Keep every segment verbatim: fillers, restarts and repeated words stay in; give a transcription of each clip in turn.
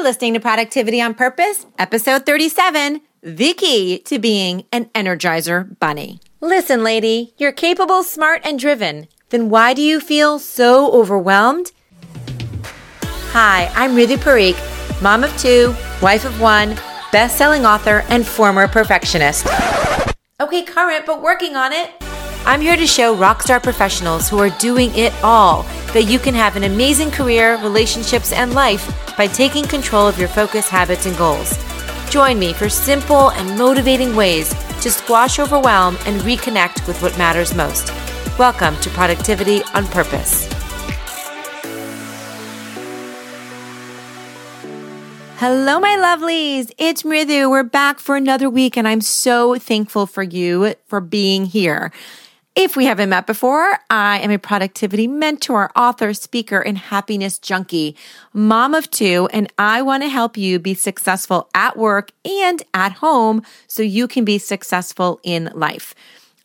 You're listening to Productivity on Purpose, episode thirty-seven, the key to being an Energizer Bunny. Listen, lady, you're capable, smart, and driven. Then why do you feel so overwhelmed? Hi, I'm Riti Parikh, mom of two, wife of one, best-selling author, and former perfectionist. Okay, current, but working on it. I'm here to show rockstar professionals who are doing it all that you can have an amazing career, relationships, and life by taking control of your focus, habits, and goals. Join me for simple and motivating ways to squash overwhelm and reconnect with what matters most. Welcome to Productivity on Purpose. Hello, my lovelies. It's Mridu. We're back for another week, and I'm so thankful for you for being here. If we haven't met before, I am a productivity mentor, author, speaker, and happiness junkie, mom of two, and I want to help you be successful at work and at home so you can be successful in life.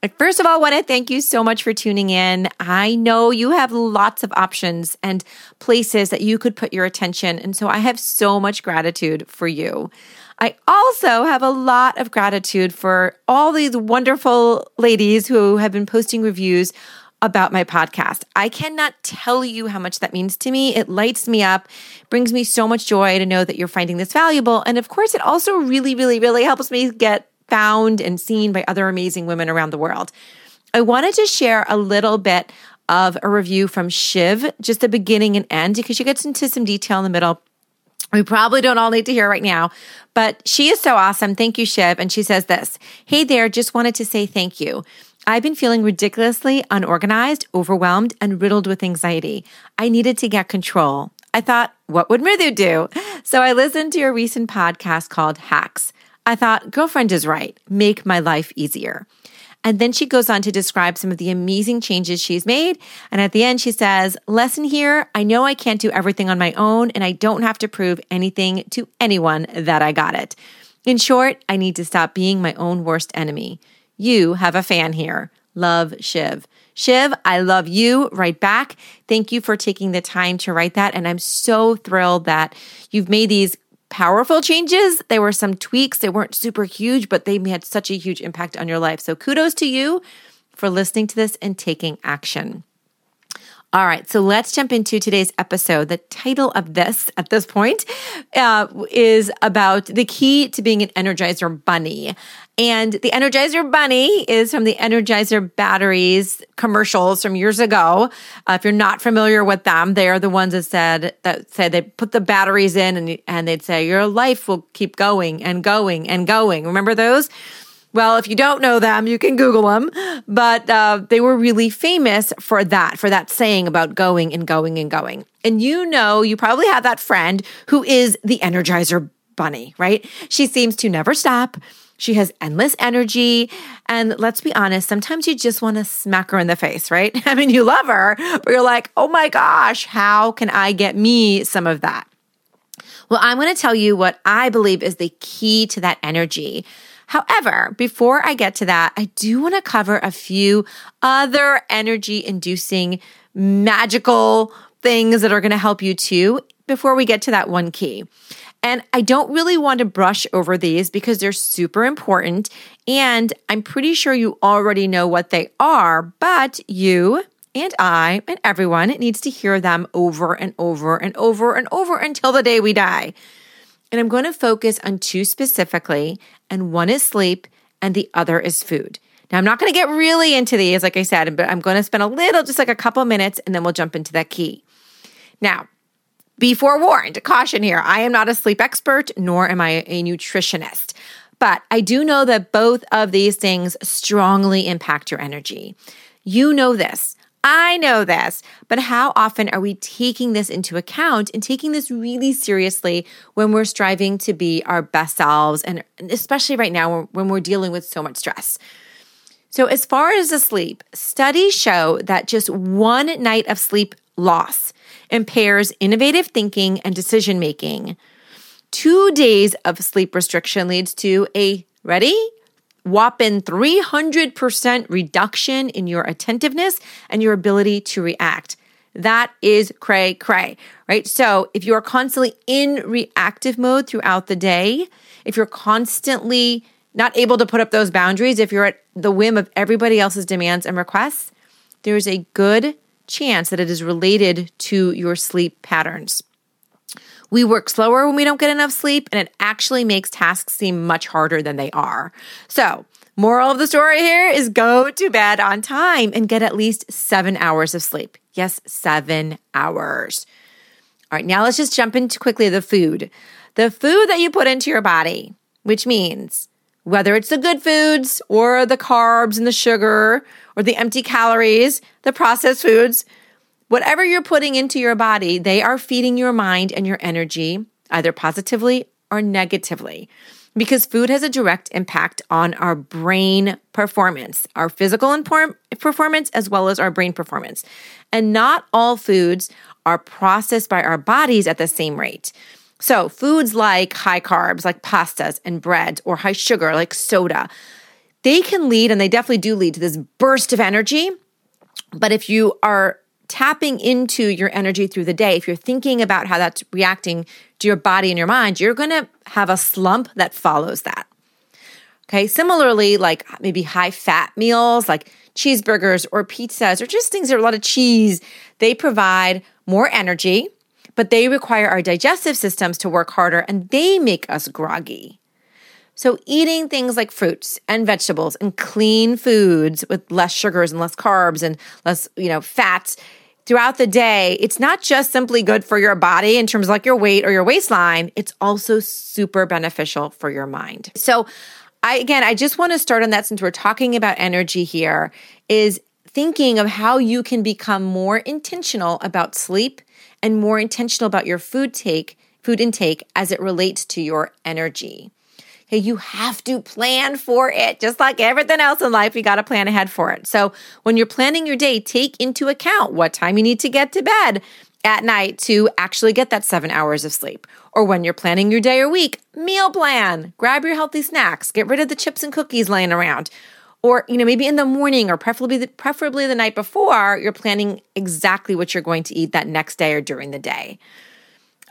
I first of all want to thank you so much for tuning in. I know you have lots of options and places that you could put your attention, and so I have so much gratitude for you. I also have a lot of gratitude for all these wonderful ladies who have been posting reviews about my podcast. I cannot tell you how much that means to me. It lights me up, brings me so much joy to know that you're finding this valuable, and of course, it also really, really, really helps me get found and seen by other amazing women around the world. I wanted to share a little bit of a review from Shiv, just the beginning and end, because she gets into some detail in the middle. We probably don't all need to hear right now, but she is so awesome. Thank you, Shiv. And she says this, "Hey there, just wanted to say thank you. I've been feeling ridiculously unorganized, overwhelmed, and riddled with anxiety. I needed to get control. I thought, what would Mridu do? So I listened to your recent podcast called Hacks. I thought, girlfriend is right, make my life easier." And then she goes on to describe some of the amazing changes she's made. And at the end, she says, "Lesson here, I know I can't do everything on my own, and I don't have to prove anything to anyone that I got it. In short, I need to stop being my own worst enemy. You have a fan here. Love, Shiv." Shiv, I love you right back. Thank you for taking the time to write that. And I'm so thrilled that you've made these powerful changes. There were some tweaks. They weren't super huge, but they had such a huge impact on your life. So kudos to you for listening to this and taking action. All right, so let's jump into today's episode. The title of this, at this point, uh, is about the key to being an Energizer Bunny. And the Energizer Bunny is from the Energizer Batteries commercials from years ago. Uh, if you're not familiar with them, they are the ones that said that said they put the batteries in and, and they'd say, your life will keep going and going and going. Remember those? Well, if you don't know them, you can Google them. But uh, they were really famous for that, for that saying about going and going and going. And you know, you probably have that friend who is the Energizer Bunny, right? She seems to never stop. She has endless energy, and let's be honest, sometimes you just want to smack her in the face, right? I mean, you love her, but you're like, oh my gosh, how can I get me some of that? Well, I'm going to tell you what I believe is the key to that energy. However, before I get to that, I do want to cover a few other energy-inducing magical things that are going to help you too before we get to that one key. And I don't really want to brush over these because they're super important, and I'm pretty sure you already know what they are, but you and I and everyone needs to hear them over and over and over and over until the day we die. And I'm going to focus on two specifically, and one is sleep and the other is food. Now, I'm not going to get really into these, like I said, but I'm going to spend a little, just like a couple minutes, and then we'll jump into that key. Now, be forewarned, caution here, I am not a sleep expert, nor am I a nutritionist, but I do know that both of these things strongly impact your energy. You know this, I know this, but how often are we taking this into account and taking this really seriously when we're striving to be our best selves, and especially right now when we're dealing with so much stress? So as far as the sleep, studies show that just one night of sleep loss impairs innovative thinking and decision-making. Two days of sleep restriction leads to a, ready, whopping three hundred percent reduction in your attentiveness and your ability to react. That is cray cray, right? So if you are constantly in reactive mode throughout the day, if you're constantly not able to put up those boundaries, if you're at the whim of everybody else's demands and requests, there is a good chance that it is related to your sleep patterns. We work slower when we don't get enough sleep, and it actually makes tasks seem much harder than they are. So moral of the story here is go to bed on time and get at least seven hours of sleep. Yes, seven hours. All right, now let's just jump into quickly the food. The food that you put into your body, which means whether it's the good foods or the carbs and the sugar or the empty calories, the processed foods, whatever you're putting into your body, they are feeding your mind and your energy either positively or negatively, because food has a direct impact on our brain performance, our physical inform- performance, as well as our brain performance. And not all foods are processed by our bodies at the same rate. So foods like high carbs, like pastas and bread, or high sugar, like soda, they can lead, and they definitely do lead, to this burst of energy. But if you are tapping into your energy through the day, if you're thinking about how that's reacting to your body and your mind, you're going to have a slump that follows that. Okay, similarly, like maybe high-fat meals like cheeseburgers or pizzas or just things that are a lot of cheese, they provide more energy, but they require our digestive systems to work harder, and they make us groggy. So eating things like fruits and vegetables and clean foods with less sugars and less carbs and less, you know, fats throughout the day, it's not just simply good for your body in terms of like your weight or your waistline, it's also super beneficial for your mind. So I, again, I just want to start on that, since we're talking about energy here, is thinking of how you can become more intentional about sleep and more intentional about your food take, food intake as it relates to your energy. Hey, you have to plan for it. Just like everything else in life, you got to plan ahead for it. So when you're planning your day, take into account what time you need to get to bed at night to actually get that seven hours of sleep. Or when you're planning your day or week, meal plan. Grab your healthy snacks. Get rid of the chips and cookies laying around. Or, you know, maybe in the morning, or preferably the, preferably the night before, you're planning exactly what you're going to eat that next day or during the day.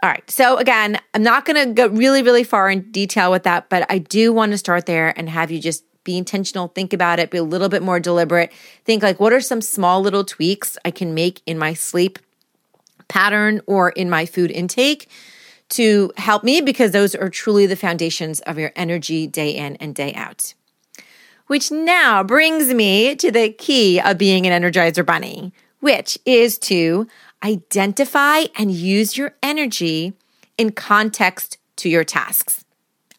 All right, so again, I'm not going to go really, really far in detail with that, but I do want to start there and have you just be intentional, think about it, be a little bit more deliberate. Think like, what are some small little tweaks I can make in my sleep pattern or in my food intake to help me? Because those are truly the foundations of your energy day in and day out. Which now brings me to the key of being an Energizer Bunny, which is to identify and use your energy in context to your tasks.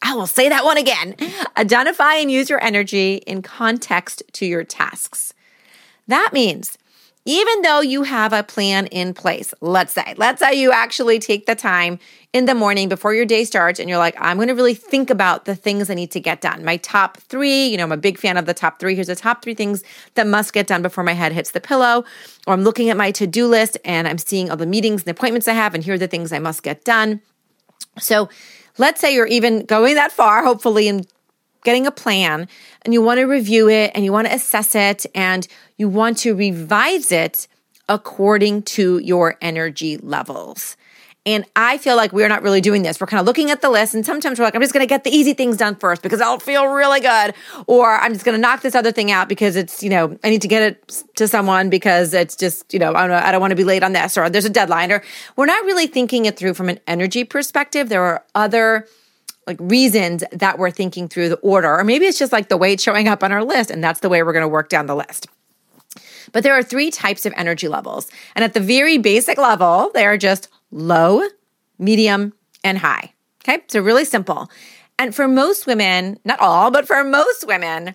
I will say that one again. Identify and use your energy in context to your tasks. That means even though you have a plan in place, let's say, let's say you actually take the time in the morning before your day starts and you're like, I'm going to really think about the things I need to get done. My top three, you know, I'm a big fan of the top three. Here's the top three things that must get done before my head hits the pillow. Or I'm looking at my to-do list and I'm seeing all the meetings and appointments I have, and here are the things I must get done. So let's say you're even going that far, hopefully, and getting a plan, and you want to review it and you want to assess it and you want to revise it according to your energy levels. And I feel like we're not really doing this. We're kind of looking at the list, and sometimes we're like, I'm just going to get the easy things done first because I'll feel really good. Or I'm just going to knock this other thing out because it's, you know, I need to get it to someone because it's just, you know, I don't, I don't want to be late on this, or there's a deadline. Or we're not really thinking it through from an energy perspective. There are other like reasons that we're thinking through the order. Or maybe it's just like the way it's showing up on our list, and that's the way we're going to work down the list. But there are three types of energy levels. And at the very basic level, they are just low, medium, and high. Okay, so really simple. And for most women, not all, but for most women,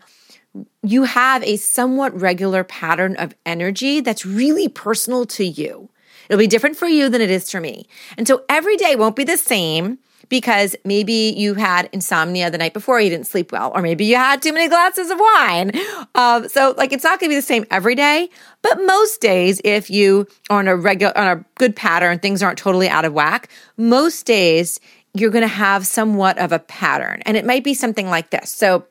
you have a somewhat regular pattern of energy that's really personal to you. It'll be different for you than it is for me. And so every day won't be the same, because maybe you had insomnia the night before, you didn't sleep well, or maybe you had too many glasses of wine. Um, so like it's not going to be the same every day, but most days if you are on a regular, on a good pattern, things aren't totally out of whack, most days you're going to have somewhat of a pattern. And it might be something like this. So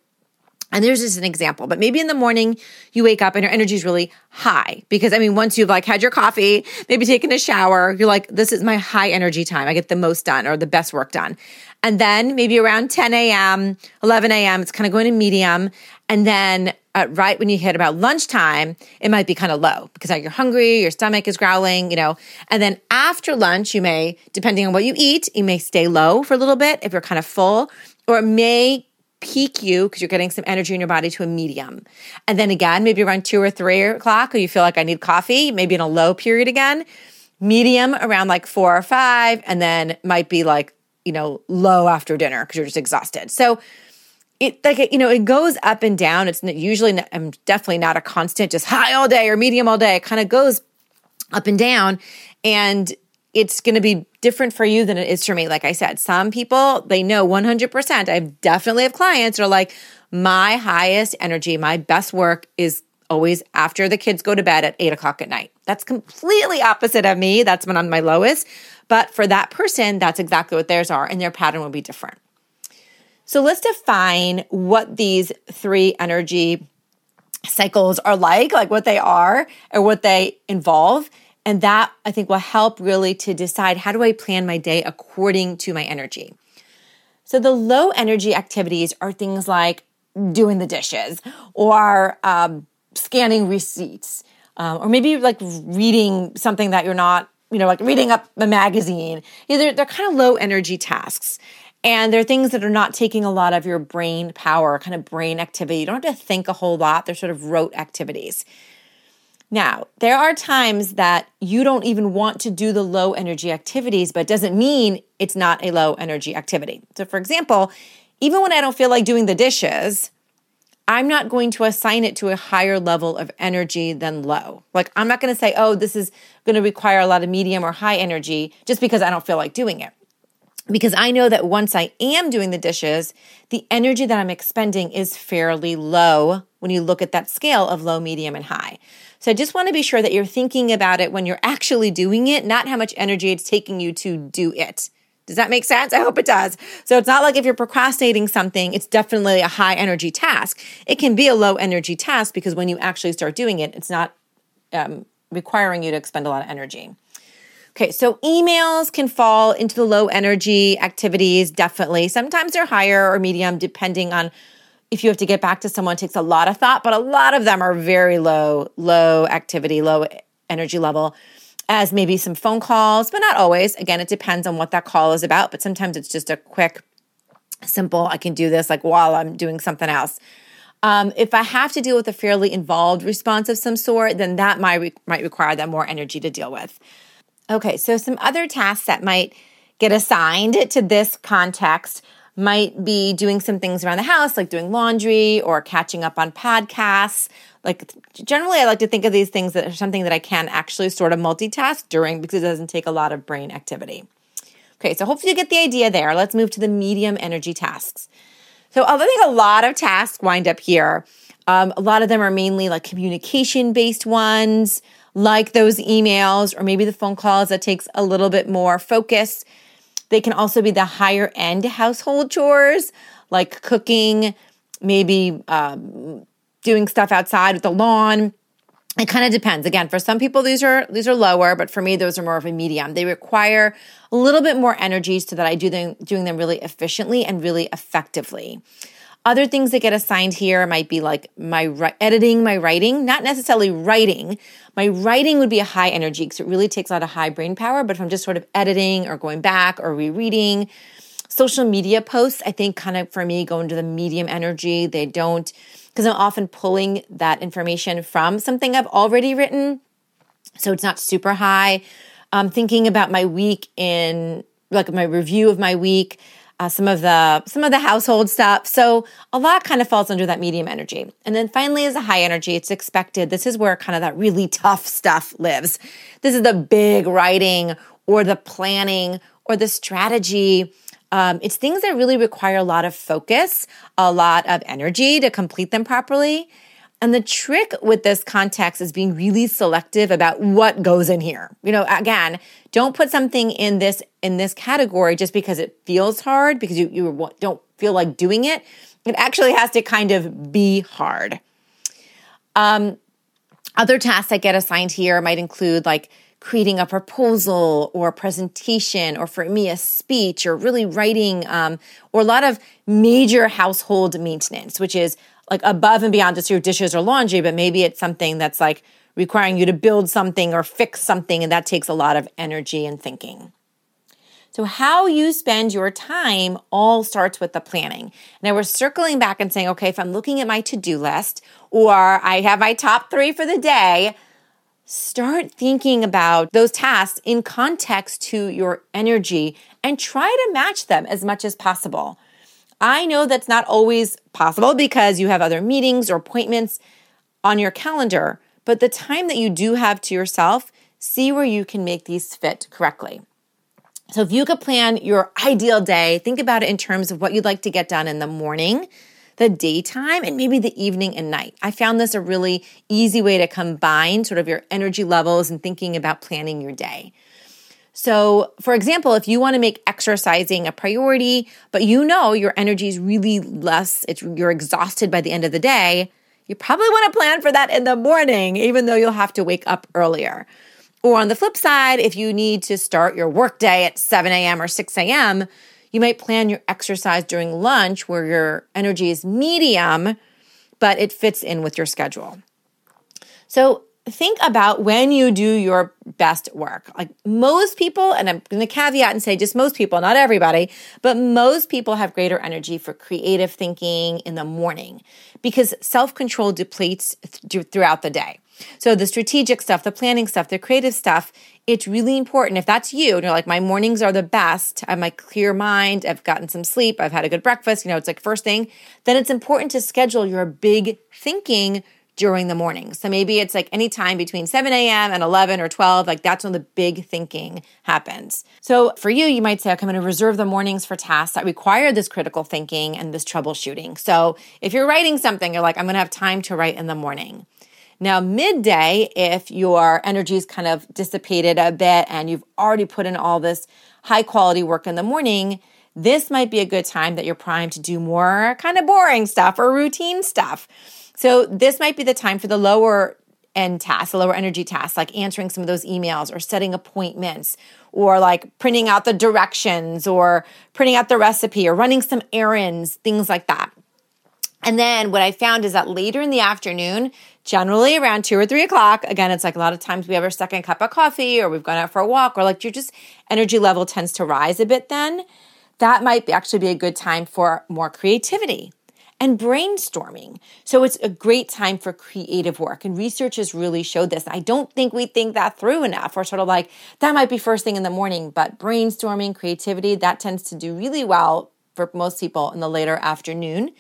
And there's just an example, but maybe in the morning you wake up and your energy is really high because, I mean, once you've like had your coffee, maybe taken a shower, you're like, this is my high energy time. I get the most done or the best work done. And then maybe around ten a.m., eleven a.m., it's kind of going to medium. And then uh, right when you hit about lunchtime, it might be kind of low because like, you're hungry, your stomach is growling, you know. And then after lunch, you may, depending on what you eat, you may stay low for a little bit if you're kind of full, or it may peak you because you're getting some energy in your body to a medium. And then again, maybe around two or three o'clock, or you feel like I need coffee, maybe in a low period again, medium around like four or five, and then might be like, you know, low after dinner because you're just exhausted. So it like, it, you know, it goes up and down. It's usually, not, I'm definitely not a constant just high all day or medium all day. It kind of goes up and down, and it's going to be different for you than it is for me. Like I said, some people, they know one hundred percent. I definitely have clients who are like, my highest energy, my best work is always after the kids go to bed at eight o'clock at night. That's completely opposite of me. That's when I'm my lowest. But for that person, that's exactly what theirs are, and their pattern will be different. So let's define what these three energy cycles are like, like what they are or what they involve. And that, I think, will help really to decide how do I plan my day according to my energy. So the low energy activities are things like doing the dishes or um, scanning receipts um, or maybe like reading something that you're not, you know, like reading up a magazine. Yeah, they're, they're kind of low energy tasks. And they're things that are not taking a lot of your brain power, kind of brain activity. You don't have to think a whole lot. They're sort of rote activities. Now, there are times that you don't even want to do the low energy activities, but it doesn't mean it's not a low energy activity. So for example, even when I don't feel like doing the dishes, I'm not going to assign it to a higher level of energy than low. Like I'm not going to say, oh, this is going to require a lot of medium or high energy just because I don't feel like doing it. Because I know that once I am doing the dishes, the energy that I'm expending is fairly low when you look at that scale of low, medium, and high. So I just want to be sure that you're thinking about it when you're actually doing it, not how much energy it's taking you to do it. Does that make sense? I hope it does. So it's not like if you're procrastinating something, it's definitely a high energy task. It can be a low energy task because when you actually start doing it, it's not um, requiring you to expend a lot of energy. Okay, so emails can fall into the low energy activities, definitely. Sometimes they're higher or medium, depending on if you have to get back to someone. It takes a lot of thought, but a lot of them are very low, low activity, low energy level, as maybe some phone calls, but not always. Again, it depends on what that call is about, but sometimes it's just a quick, simple, I can do this like while I'm doing something else. Um, if I have to deal with a fairly involved response of some sort, then that might, might require that more energy to deal with. Okay, so some other tasks that might get assigned to this context might be doing some things around the house, like doing laundry or catching up on podcasts. Like generally, I like to think of these things that are something that I can actually sort of multitask during because it doesn't take a lot of brain activity. Okay, so hopefully you get the idea there. Let's move to the medium energy tasks. So I think a lot of tasks wind up here. Um, a lot of them are mainly like communication-based ones, like those emails or maybe the phone calls that takes a little bit more focus. They can also be the higher end household chores like cooking, maybe um, doing stuff outside with the lawn. It kind of depends. Again, for some people, these are these are lower, but for me, those are more of a medium. They require a little bit more energy so that I do them, doing them really efficiently and really effectively. Other things that get assigned here might be like my ri- editing, my writing, not necessarily writing. My writing would be a high energy because it really takes a lot of high brain power, but if I'm just sort of editing or going back or rereading, social media posts, I think kind of for me go into the medium energy. They don't, because I'm often pulling that information from something I've already written, so it's not super high. Um, thinking about my week in, like my review of my week, Uh, some of the some of the household stuff. So a lot kind of falls under that medium energy. And then finally is a high energy. It's expected. This is where kind of that really tough stuff lives. This is the big writing or the planning or the strategy. Um, it's things that really require a lot of focus, a lot of energy to complete them properly. And the trick with this context is being really selective about what goes in here. You know, again, don't put something in this in this category just because it feels hard, because you, you don't feel like doing it. It actually has to kind of be hard. Um, other tasks that get assigned here might include like creating a proposal or a presentation, or for me, a speech, or really writing, um, or a lot of major household maintenance, which is like above and beyond just your dishes or laundry, but maybe it's something that's like requiring you to build something or fix something, and that takes a lot of energy and thinking. So how you spend your time all starts with the planning. Now we're circling back and saying, okay, if I'm looking at my to-do list or I have my top three for the day, start thinking about those tasks in context to your energy and try to match them as much as possible. I know that's not always possible because you have other meetings or appointments on your calendar, but the time that you do have to yourself, see where you can make these fit correctly. So if you could plan your ideal day, think about it in terms of what you'd like to get done in the morning, the daytime, and maybe the evening and night. I found this a really easy way to combine sort of your energy levels and thinking about planning your day. So, for example, if you want to make exercising a priority, but you know your energy is really less, it's, you're exhausted by the end of the day, you probably want to plan for that in the morning, even though you'll have to wake up earlier. Or on the flip side, if you need to start your workday at seven a.m. or six a.m., you might plan your exercise during lunch where your energy is medium, but it fits in with your schedule. So, think about when you do your best work. Like most people, and I'm going to caveat and say just most people, not everybody, but most people have greater energy for creative thinking in the morning because self-control depletes th- throughout the day. So the strategic stuff, the planning stuff, the creative stuff, it's really important. If that's you, and you're like, my mornings are the best, I'm like clear mind, I've gotten some sleep, I've had a good breakfast, you know, it's like first thing, then it's important to schedule your big thinking during the morning. So maybe it's like any time between seven a.m. and eleven or twelve, like that's when the big thinking happens. So for you, you might say, okay, I'm going to reserve the mornings for tasks that require this critical thinking and this troubleshooting. So if you're writing something, you're like, I'm going to have time to write in the morning. Now midday, if your energy's kind of dissipated a bit and you've already put in all this high quality work in the morning, this might be a good time that you're primed to do more kind of boring stuff or routine stuff. So this might be the time for the lower end tasks, the lower energy tasks, like answering some of those emails or setting appointments or like printing out the directions or printing out the recipe or running some errands, things like that. And then what I found is that later in the afternoon, generally around two or three o'clock, again, it's like a lot of times we have our second cup of coffee or we've gone out for a walk or like your just energy level tends to rise a bit then. That might actually be a good time for more creativity and brainstorming. So it's a great time for creative work. And research has really showed this. I don't think we think that through enough. We're sort of like, that might be first thing in the morning, but brainstorming, creativity, that tends to do really well for most people in the later afternoon.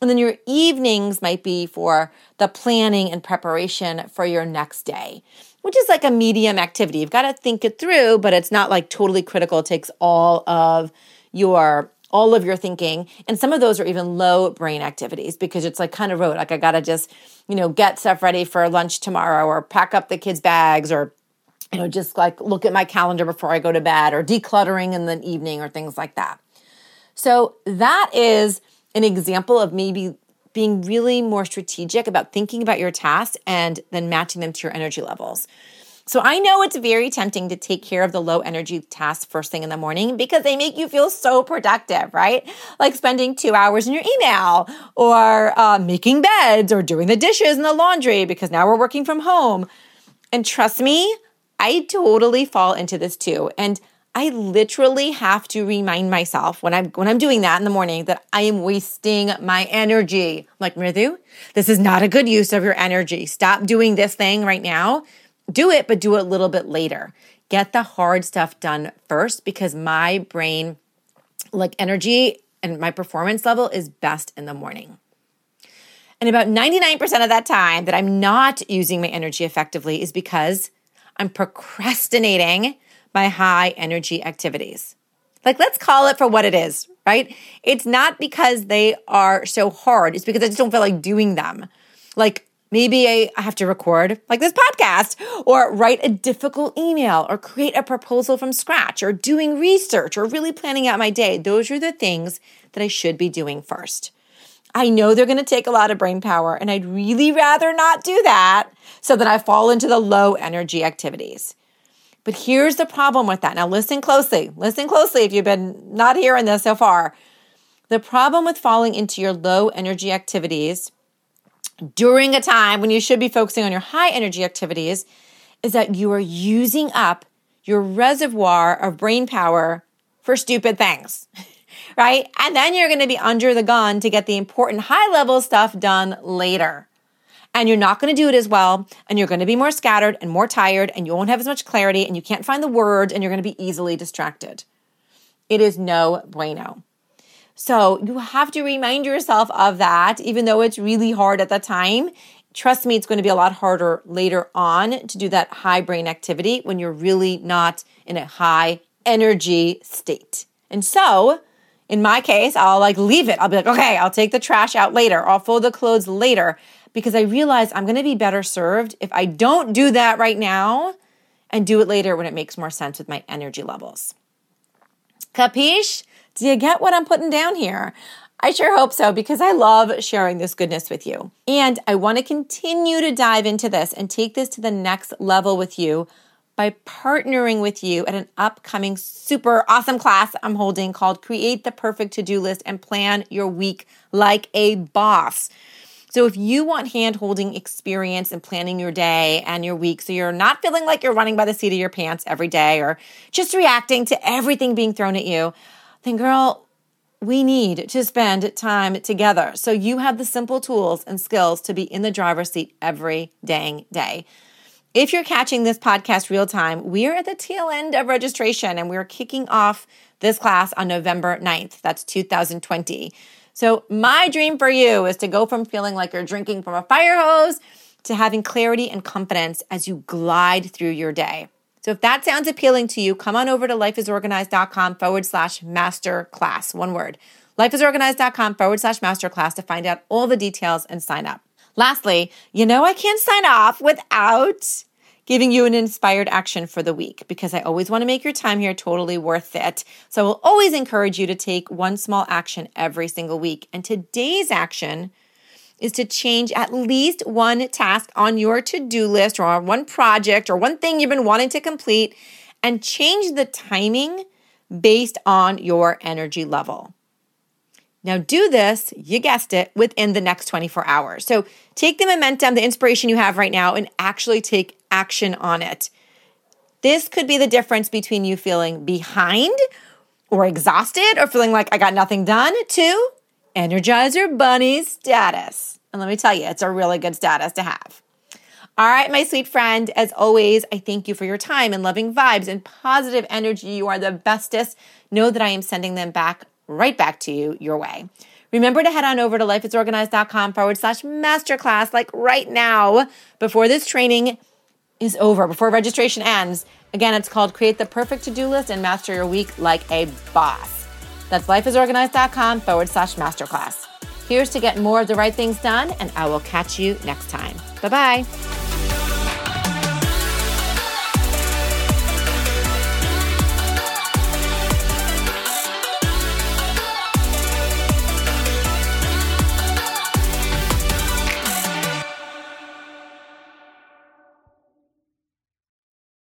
And then your evenings might be for the planning and preparation for your next day, which is like a medium activity. You've got to think it through, but it's not like totally critical. It takes all of your all of your thinking, and some of those are even low brain activities because it's like kind of rote, like I gotta just, you know, get stuff ready for lunch tomorrow or pack up the kids' bags or, you know, just like look at my calendar before I go to bed or decluttering in the evening or things like that. So that is an example of maybe being really more strategic about thinking about your tasks and then matching them to your energy levels. So I know it's very tempting to take care of the low energy tasks first thing in the morning because they make you feel so productive, right? Like spending two hours in your email or uh, making beds or doing the dishes and the laundry because now we're working from home. And trust me, I totally fall into this too. And I literally have to remind myself when I'm when I'm doing that in the morning that I am wasting my energy. I'm like, Mridu, this is not a good use of your energy. Stop doing this thing right now. Do it, but do it a little bit later. Get the hard stuff done first because my brain, like energy and my performance level is best in the morning. And about ninety-nine percent of that time that I'm not using my energy effectively is because I'm procrastinating my high energy activities. Like, let's call it for what it is, right? It's not because they are so hard. It's because I just don't feel like doing them. Like, Maybe I have to record like this podcast or write a difficult email or create a proposal from scratch or doing research or really planning out my day. Those are the things that I should be doing first. I know they're going to take a lot of brain power, and I'd really rather not do that so that I fall into the low energy activities. But here's the problem with that. Now listen closely. Listen closely if you've been not hearing this so far. The problem with falling into your low energy activities during a time when you should be focusing on your high energy activities is that you are using up your reservoir of brain power for stupid things, right? And then you're going to be under the gun to get the important high level stuff done later. And you're not going to do it as well. And you're going to be more scattered and more tired, and you won't have as much clarity, and you can't find the words, and you're going to be easily distracted. It is no bueno. So you have to remind yourself of that, even though it's really hard at the time. Trust me, it's going to be a lot harder later on to do that high brain activity when you're really not in a high energy state. And so in my case, I'll like leave it. I'll be like, okay, I'll take the trash out later. I'll fold the clothes later, because I realize I'm going to be better served if I don't do that right now and do it later when it makes more sense with my energy levels. Capiche? Do you get what I'm putting down here? I sure hope so, because I love sharing this goodness with you. And I want to continue to dive into this and take this to the next level with you by partnering with you at an upcoming super awesome class I'm holding called Create the Perfect To-Do List and Plan Your Week Like a Boss. So if you want hand-holding experience in planning your day and your week so you're not feeling like you're running by the seat of your pants every day or just reacting to everything being thrown at you, then girl, we need to spend time together so you have the simple tools and skills to be in the driver's seat every dang day. If you're catching this podcast real time, we're at the tail end of registration, and we're kicking off this class on November ninth. That's two thousand twenty. So my dream for you is to go from feeling like you're drinking from a fire hose to having clarity and confidence as you glide through your day. So if that sounds appealing to you, come on over to lifeisorganized.com forward slash masterclass. One word, lifeisorganized.com forward slash masterclass to find out all the details and sign up. Lastly, you know I can't sign off without giving you an inspired action for the week, because I always want to make your time here totally worth it. So I will always encourage you to take one small action every single week. And today's action is to change at least one task on your to-do list or on one project or one thing you've been wanting to complete, and change the timing based on your energy level. Now do this, you guessed it, within the next twenty-four hours. So take the momentum, the inspiration you have right now, and actually take action on it. This could be the difference between you feeling behind or exhausted or feeling like I got nothing done to Energizer Bunny status. And let me tell you, it's a really good status to have. All right, my sweet friend, as always, I thank you for your time and loving vibes and positive energy. You are the bestest. Know that I am sending them back right back to you your way. Remember to head on over to lifeisorganized.com forward slash masterclass like right now before this training is over, before registration ends. Again, it's called Create the Perfect To-Do List and Master Your Week Like a Boss. That's lifeisorganized.com forward slash masterclass. Here's to get more of the right things done, and I will catch you next time. Bye-bye.